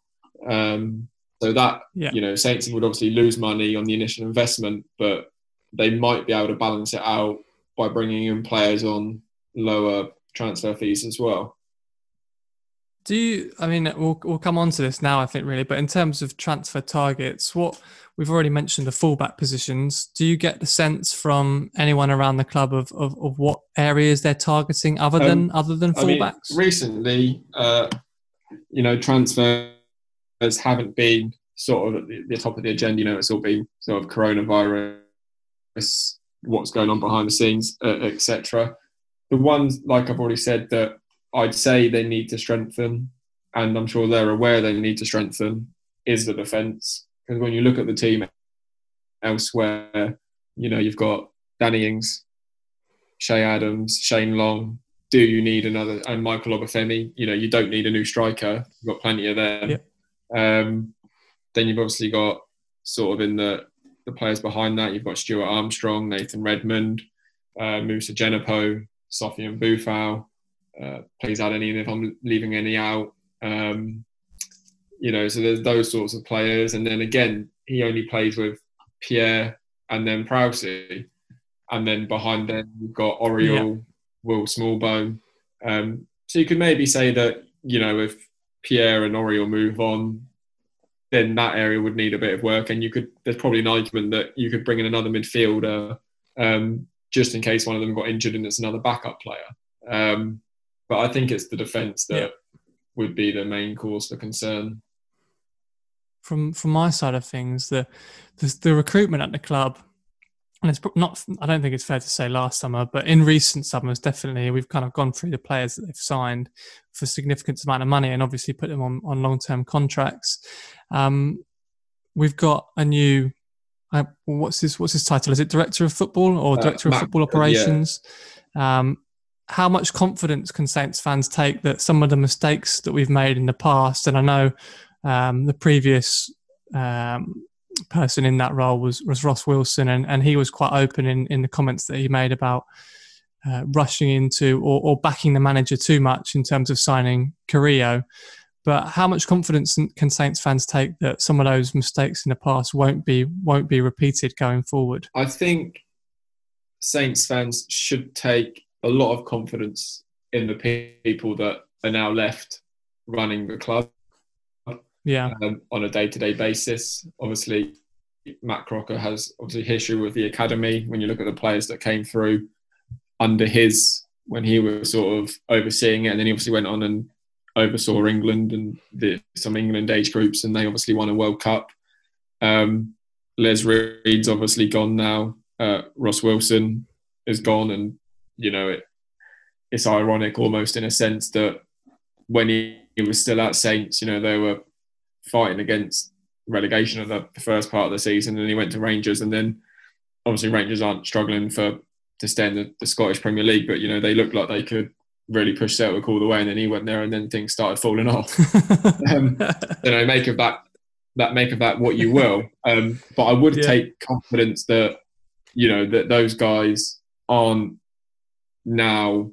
Um, so that, yeah. you know, Saints would obviously lose money on the initial investment, but they might be able to balance it out by bringing in players on lower transfer fees as well. Do you, I mean, we'll, we'll come on to this now, I think, really, but in terms of transfer targets, what we've already mentioned, the fullback positions, do you get the sense from anyone around the club of, of, of what areas they're targeting other than um, other than fullbacks? I mean, recently, uh, you know, transfers haven't been sort of at the, the top of the agenda. You know, it's all been sort of coronavirus, what's going on behind the scenes, uh, et cetera. The ones, like I've already said, that I'd say they need to strengthen, and I'm sure they're aware they need to strengthen, is the defence. Because when you look at the team elsewhere, you know, you've got Danny Ings, Che Adams, Shane Long. Do you need another? And Michael Obafemi. You know, you don't need a new striker. You've got plenty of them. Yep. Um, then you've obviously got sort of in the the players behind that, you've got Stuart Armstrong, Nathan Redmond, uh, Moussa Djenepo, Sophie and Boufal. Uh, please add any if I'm leaving any out. Um, you know, so there's those sorts of players. And then again, he only plays with Pierre and then Prowse. And then behind them, you've got Oriol, yeah. Will Smallbone. Um, so you could maybe say that, you know, if Pierre and Oriol move on, then that area would need a bit of work, and you could. There's probably an argument that you could bring in another midfielder, um, just in case one of them got injured and it's another backup player. Um, but I think it's the defence that yeah. would be the main cause for concern. From from my side of things, the the, the recruitment at the club, and it's not. I don't think it's fair to say last summer, but in recent summers, definitely we've kind of gone through the players that they've signed for a significant amount of money and obviously put them on, on long-term contracts. Um, we've got a new, uh, what's his what's his title? Is it Director of Football or Director uh, of Football Operations? Yeah. Um, how much confidence can Saints fans take that some of the mistakes that we've made in the past, and I know um, the previous... Um, person in that role was, was Ross Wilson, and, and he was quite open in, in the comments that he made about uh, rushing into or, or backing the manager too much in terms of signing Carrillo. But how much confidence can Saints fans take that some of those mistakes in the past won't be won't be repeated going forward? I think Saints fans should take a lot of confidence in the people that are now left running the club. Yeah, um, on a day-to-day basis. Obviously, Matt Crocker has obviously history with the academy. When you look at the players that came through under his, when he was sort of overseeing it, and then he obviously went on and oversaw England and the, some England age groups, and they obviously won a World Cup. Um, Les Reed's obviously gone now. Uh, Ross Wilson is gone, and you know it. It's ironic almost in a sense that when he, he was still at Saints, you know they were fighting against relegation of the first part of the season, and he went to Rangers, and then obviously Rangers aren't struggling for to stay in the, the Scottish Premier League, but you know they looked like they could really push Celtic all the way, and then he went there and then things started falling off. um, you know, make of that that make of that what you will. Um, but I would yeah. take confidence that, you know, that those guys aren't now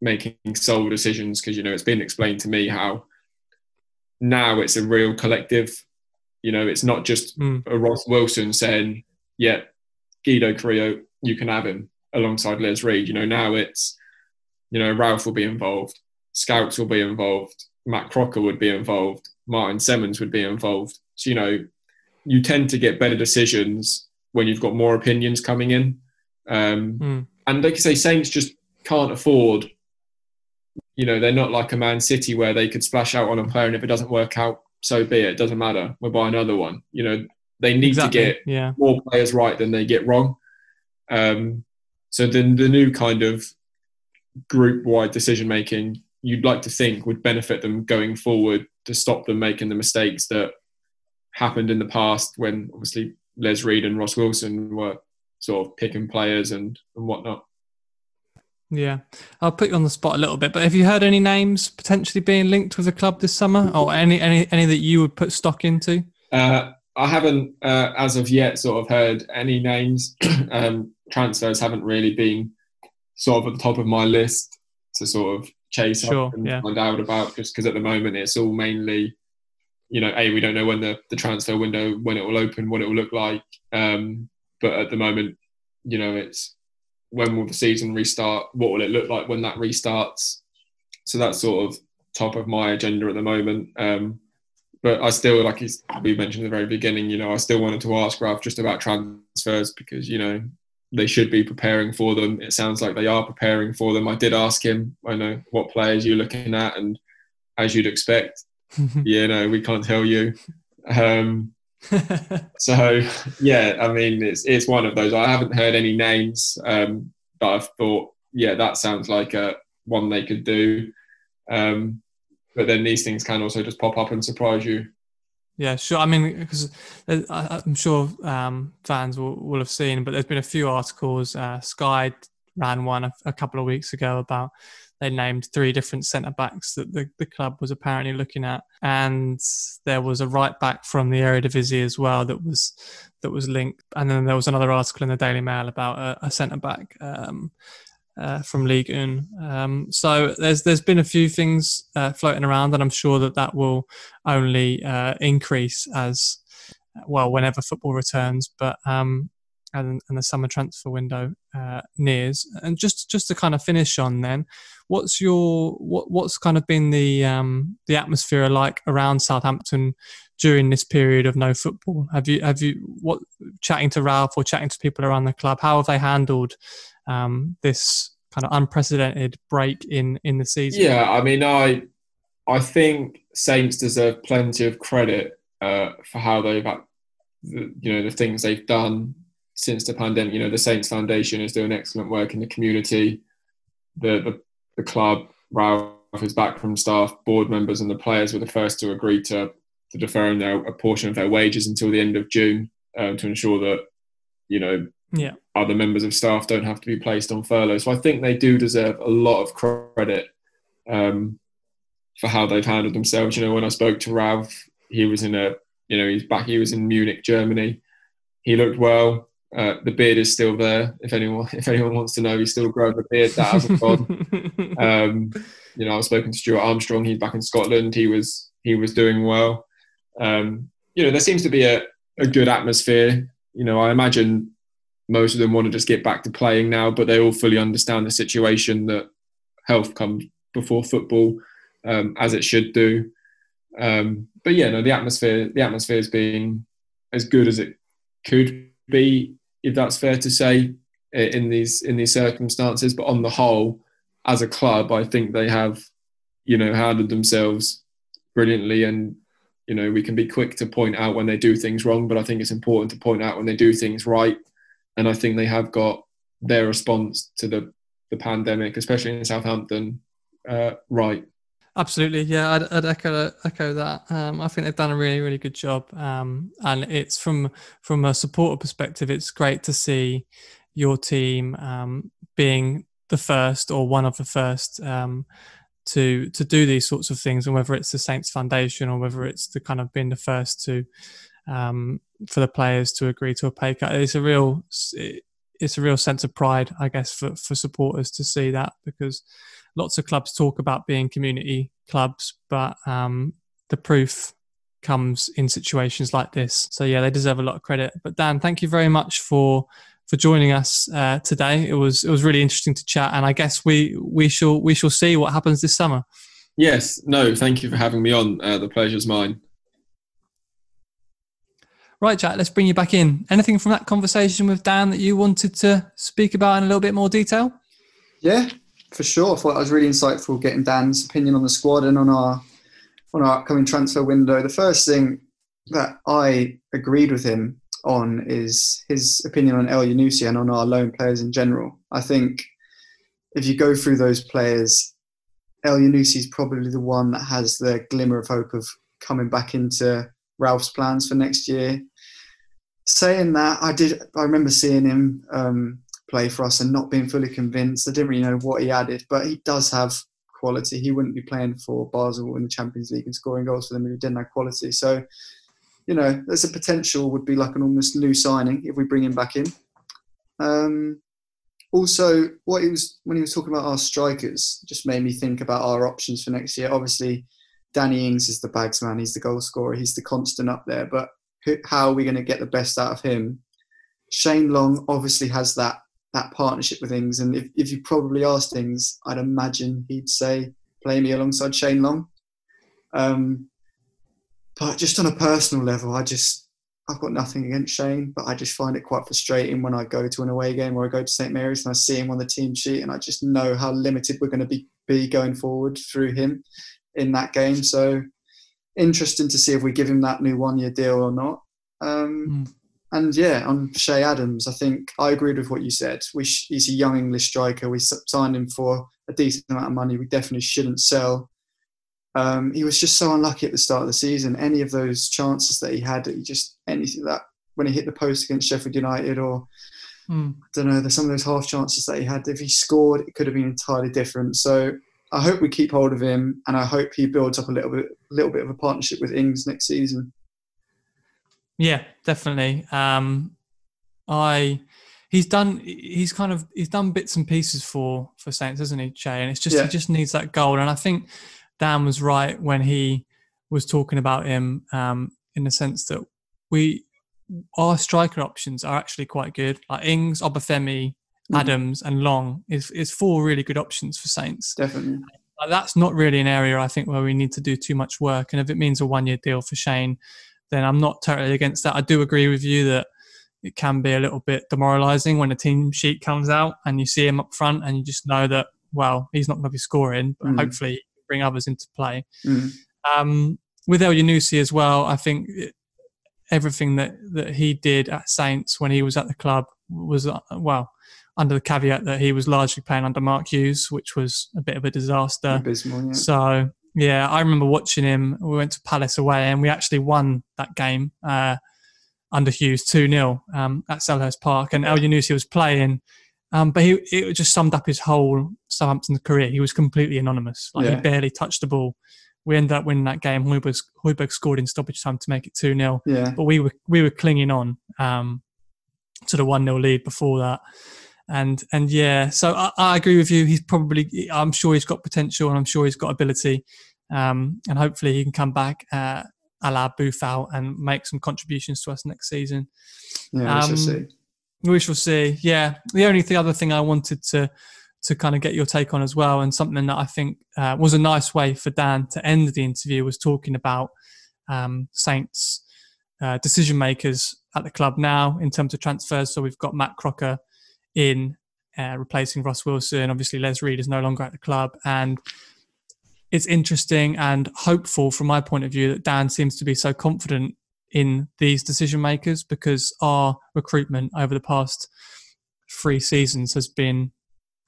making sole decisions, because, you know, it's been explained to me how now it's a real collective. You know, it's not just mm. a Ross Wilson saying, yeah, Guido Carrillo, you can have him alongside Les Reed. You know, now it's, you know, Ralph will be involved, Scouts will be involved, Matt Crocker would be involved, Martin Semmons would be involved. So, you know, you tend to get better decisions when you've got more opinions coming in. Um, mm. And like you say, Saints just can't afford, you know, they're not like a Man City where they could splash out on a player and if it doesn't work out, so be it. It doesn't matter. We'll buy another one. You know, they need exactly. to get yeah. more players right than they get wrong. Um, so then the new kind of group-wide decision-making you'd like to think would benefit them going forward to stop them making the mistakes that happened in the past when obviously Les Reed and Ross Wilson were sort of picking players and, and whatnot. Yeah. I'll put you on the spot a little bit, but have you heard any names potentially being linked with the club this summer, or any any, any that you would put stock into? Uh, I haven't, uh, as of yet, sort of heard any names. um, transfers haven't really been sort of at the top of my list to sort of chase sure, up and yeah. find out about, just because at the moment it's all mainly, you know, A, we don't know when the, the transfer window, when it will open, what it will look like. Um, but at the moment, you know, it's when will the season restart? What will it look like when that restarts? So that's sort of top of my agenda at the moment. Um, but I still, like we mentioned at the very beginning, you know, I still wanted to ask Ralph just about transfers because, you know, they should be preparing for them. It sounds like they are preparing for them. I did ask him, I know, what players you're looking at, and as you'd expect, yeah, no, we can't tell you. Um, so, yeah, I mean, it's it's one of those. I haven't heard any names um, that I've thought, yeah, that sounds like a one they could do. Um, but then these things can also just pop up and surprise you. Yeah, sure. I mean, because I'm sure um, fans will, will have seen, but there's been a few articles. Uh, Sky ran one a, a couple of weeks ago about they named three different centre-backs that the, the club was apparently looking at. And there was a right-back from the Eredivisie as well that was that was linked. And then there was another article in the Daily Mail about a, a centre-back um, uh, from Ligue one. Um, so there's there's been a few things uh, floating around, and I'm sure that that will only uh, increase as, well, whenever football returns. But um, and, and the summer transfer window uh, nears. And just, just to kind of finish on then, what's your what what's kind of been the um, the atmosphere like around Southampton during this period of no football? Have you have you what chatting to Ralph or chatting to people around the club? How have they handled um, this kind of unprecedented break in, in the season? Yeah, I mean, I I think Saints deserve plenty of credit uh, for how they've, you know, the things they've done since the pandemic. You know, the Saints Foundation is doing excellent work in the community. The the The club, Ralph, his backroom staff, board members and the players were the first to agree to, to deferring their, a portion of their wages until the end of June um, to ensure that, you know, yeah. other members of staff don't have to be placed on furlough. So I think they do deserve a lot of credit um, for how they've handled themselves. You know, when I spoke to Ralph, he was in a, you know, he's back, he was in Munich, Germany. He looked well. Uh, the beard is still there. If anyone, if anyone wants to know, he's still growing a beard. That hasn't gone. um, you know, I was speaking to Stuart Armstrong. He's back in Scotland. He was he was doing well. Um, you know, there seems to be a, a good atmosphere. You know, I imagine most of them want to just get back to playing now, but they all fully understand the situation that health comes before football, um, as it should do. Um, but yeah, no, the atmosphere the atmosphere has been as good as it could be, if that's fair to say, in these in these circumstances. But on the whole, as a club, I think they have, you know, handled themselves brilliantly. And, you know, we can be quick to point out when they do things wrong, but I think it's important to point out when they do things right. And I think they have got their response to the, the pandemic, especially in Southampton, uh, right. Absolutely, yeah, I'd, I'd echo echo that. Um, I think they've done a really, really good job, um, and it's from from a supporter perspective, it's great to see your team um, being the first or one of the first um, to to do these sorts of things, and whether it's the Saints Foundation or whether it's the kind of being the first to um, for the players to agree to a pay cut, it's a real it's a real sense of pride, I guess, for for supporters to see that, because lots of clubs talk about being community clubs, but um, the proof comes in situations like this. So yeah, they deserve a lot of credit. But Dan, thank you very much for. for joining us uh, today. It was it was really interesting to chat, and I guess we we shall we shall see what happens this summer. Yes, no, thank you for having me on. Uh, the pleasure's mine. Right, Jack, let's bring you back in. Anything from that conversation with Dan that you wanted to speak about in a little bit more detail? Yeah, for sure. I thought it was really insightful getting Dan's opinion on the squad and on our on our upcoming transfer window. The first thing that I agreed with him on is his opinion on Elyounoussi and on our loan players in general. I think if you go through those players, Elyounoussi is probably the one that has the glimmer of hope of coming back into Ralph's plans for next year. Saying that, I did. I remember seeing him um, play for us and not being fully convinced. I didn't really know what he added, but he does have quality. He wouldn't be playing for Basel in the Champions League and scoring goals for them if he didn't have quality. So, you know, there's a potential, would be like an almost new signing if we bring him back in. Um, also, what he was when he was talking about our strikers just made me think about our options for next year. Obviously, Danny Ings is the bags man. He's the goal scorer. He's the constant up there. But who, how are we going to get the best out of him? Shane Long obviously has that that partnership with Ings. And if, if you probably asked Ings, I'd imagine he'd say, play me alongside Shane Long. Um But just on a personal level, I just, I've got nothing against Shane, but I just find it quite frustrating when I go to an away game or I go to Saint Mary's and I see him on the team sheet, and I just know how limited we're going to be, be going forward through him in that game. So interesting to see if we give him that new one-year deal or not. Um, mm. And yeah, on Che Adams, I think I agreed with what you said. We sh- he's a young English striker. We signed him for a decent amount of money. We definitely shouldn't sell. Um, he was just so unlucky at the start of the season. Any of those chances that he had, he just anything that when he hit the post against Sheffield United, or mm. I don't know, there's some of those half chances that he had. If he scored, it could have been entirely different. So I hope we keep hold of him, and I hope he builds up a little bit, little bit of a partnership with Ings next season. Yeah, definitely. Um, I. He's done. He's kind of he's done bits and pieces for for Saints, hasn't he, Che? And it's just yeah. he just needs that goal, and I think Dan was right when he was talking about him um, in the sense that we our striker options are actually quite good. Like Ings, Obafemi, mm. Adams and Long is, is four really good options for Saints. Definitely. Like, that's not really an area I think where we need to do too much work. And if it means a one-year deal for Shane, then I'm not totally against that. I do agree with you that it can be a little bit demoralising when a team sheet comes out and you see him up front and you just know that, well, he's not going to be scoring, but mm. hopefully bring others into play. Mm. Um, with Elyounoussi as well, I think it, everything that, that he did at Saints when he was at the club was, uh, well, under the caveat that he was largely playing under Mark Hughes, which was a bit of a disaster. Abysmal, yeah. So, yeah, I remember watching him. We went to Palace away and we actually won that game uh, under Hughes two nil um, at Selhurst Park, and Elyounoussi was playing. Um, but he it just summed up his whole Southampton career. He was completely anonymous. Like yeah. He barely touched the ball. We ended up winning that game. Højbjerg, Højbjerg scored in stoppage time to make it two nil. Yeah. But we were we were clinging on um, to the one nil lead before that. And and yeah, so I, I agree with you. He's probably, I'm sure he's got potential, and I'm sure he's got ability. Um, and hopefully he can come back uh, a la Boufal and make some contributions to us next season. Yeah, we um, shall see. We shall see. Yeah, the only th- other thing I wanted to to kind of get your take on as well, and something that I think uh, was a nice way for Dan to end the interview, was talking about um, Saints uh, decision makers at the club now in terms of transfers. So we've got Matt Crocker in uh, replacing Ross Wilson. Obviously, Les Reed is no longer at the club, and it's interesting and hopeful from my point of view that Dan seems to be so confident in these decision makers, because our recruitment over the past three seasons has been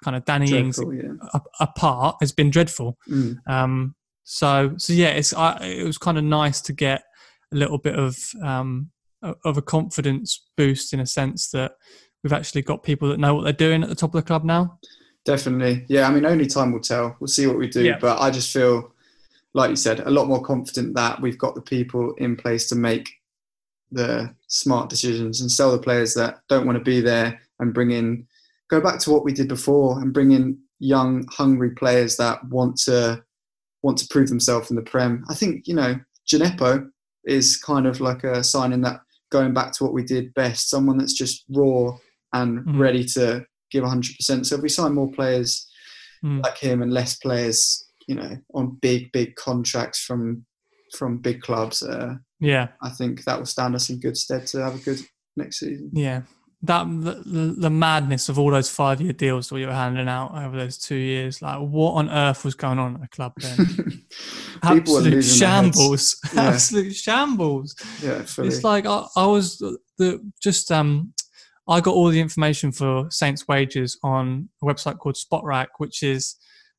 kind of Danny dreadful, Ings yeah. apart has been dreadful. Mm. Um, so, so yeah, it's I, it was kind of nice to get a little bit of um, of a confidence boost in a sense that we've actually got people that know what they're doing at the top of the club now. Definitely. Yeah, I mean, only time will tell. We'll see what we do. Yeah. But I just feel, like you said, a lot more confident that we've got the people in place to make the smart decisions and sell the players that don't want to be there and bring in, go back to what we did before and bring in young, hungry players that want to want to prove themselves in the Prem. I think, you know, Djenepo is kind of like a sign in that going back to what we did best, someone that's just raw and mm. ready to give one hundred percent. So if we sign more players mm. like him and less players, you know, on big, big contracts from from big clubs, uh, yeah, I think that will stand us in good stead to have a good next season. Yeah, that the, the madness of all those five-year deals that we were handing out over those two years, like what on earth was going on at the club then? Absolute shambles. Yeah. Absolute shambles. Yeah, fully. It's like I, I was the just... um. I got all the information for Saints Wages on a website called SpotRack, which is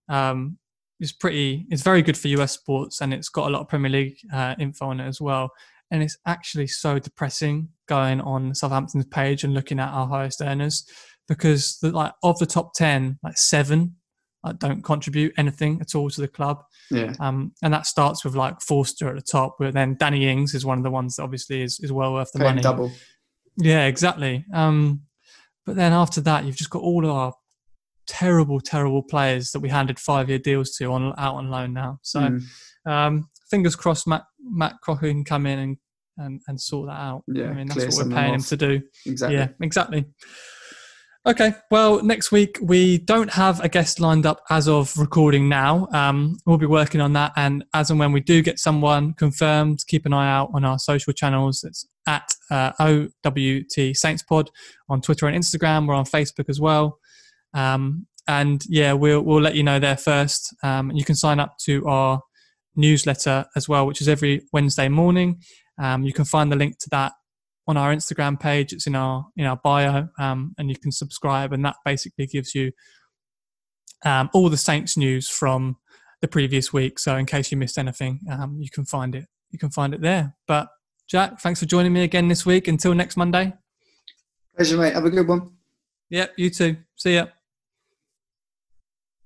um, is pretty. It's very good for U S sports, and it's got a lot of Premier League uh, info on it as well. And it's actually so depressing going on Southampton's page and looking at our highest earners, because the, like of the top ten, like seven like, don't contribute anything at all to the club. Yeah. Um, and that starts with like Forster at the top, but then Danny Ings is one of the ones that obviously is, is well worth the Paying money. Double. Yeah, exactly. Um, but then after that, you've just got all of our terrible, terrible players that we handed five-year deals to on out on loan now. So mm. um, fingers crossed Matt, Matt Crocker can come in and, and, and sort that out. Yeah, I mean, that's what we're paying off. Him to do. Exactly. Yeah, exactly. Okay, well, next week we don't have a guest lined up as of recording now. Um, we'll be working on that. And as and when we do get someone confirmed, keep an eye out on our social channels. It's at uh, O W T Saints Pod on Twitter and Instagram. We're on Facebook as well. Um, and yeah, we'll we'll let you know there first. Um, and you can sign up to our newsletter as well, which is every Wednesday morning. Um, you can find the link to that on our Instagram page. It's in our in our bio, um, and you can subscribe. And that basically gives you um, all the Saints news from the previous week. So in case you missed anything, um, you can find it. You can find it there. But Jack, thanks for joining me again this week. Until next Monday. Pleasure, mate. Have a good one. Yep, you too. See ya.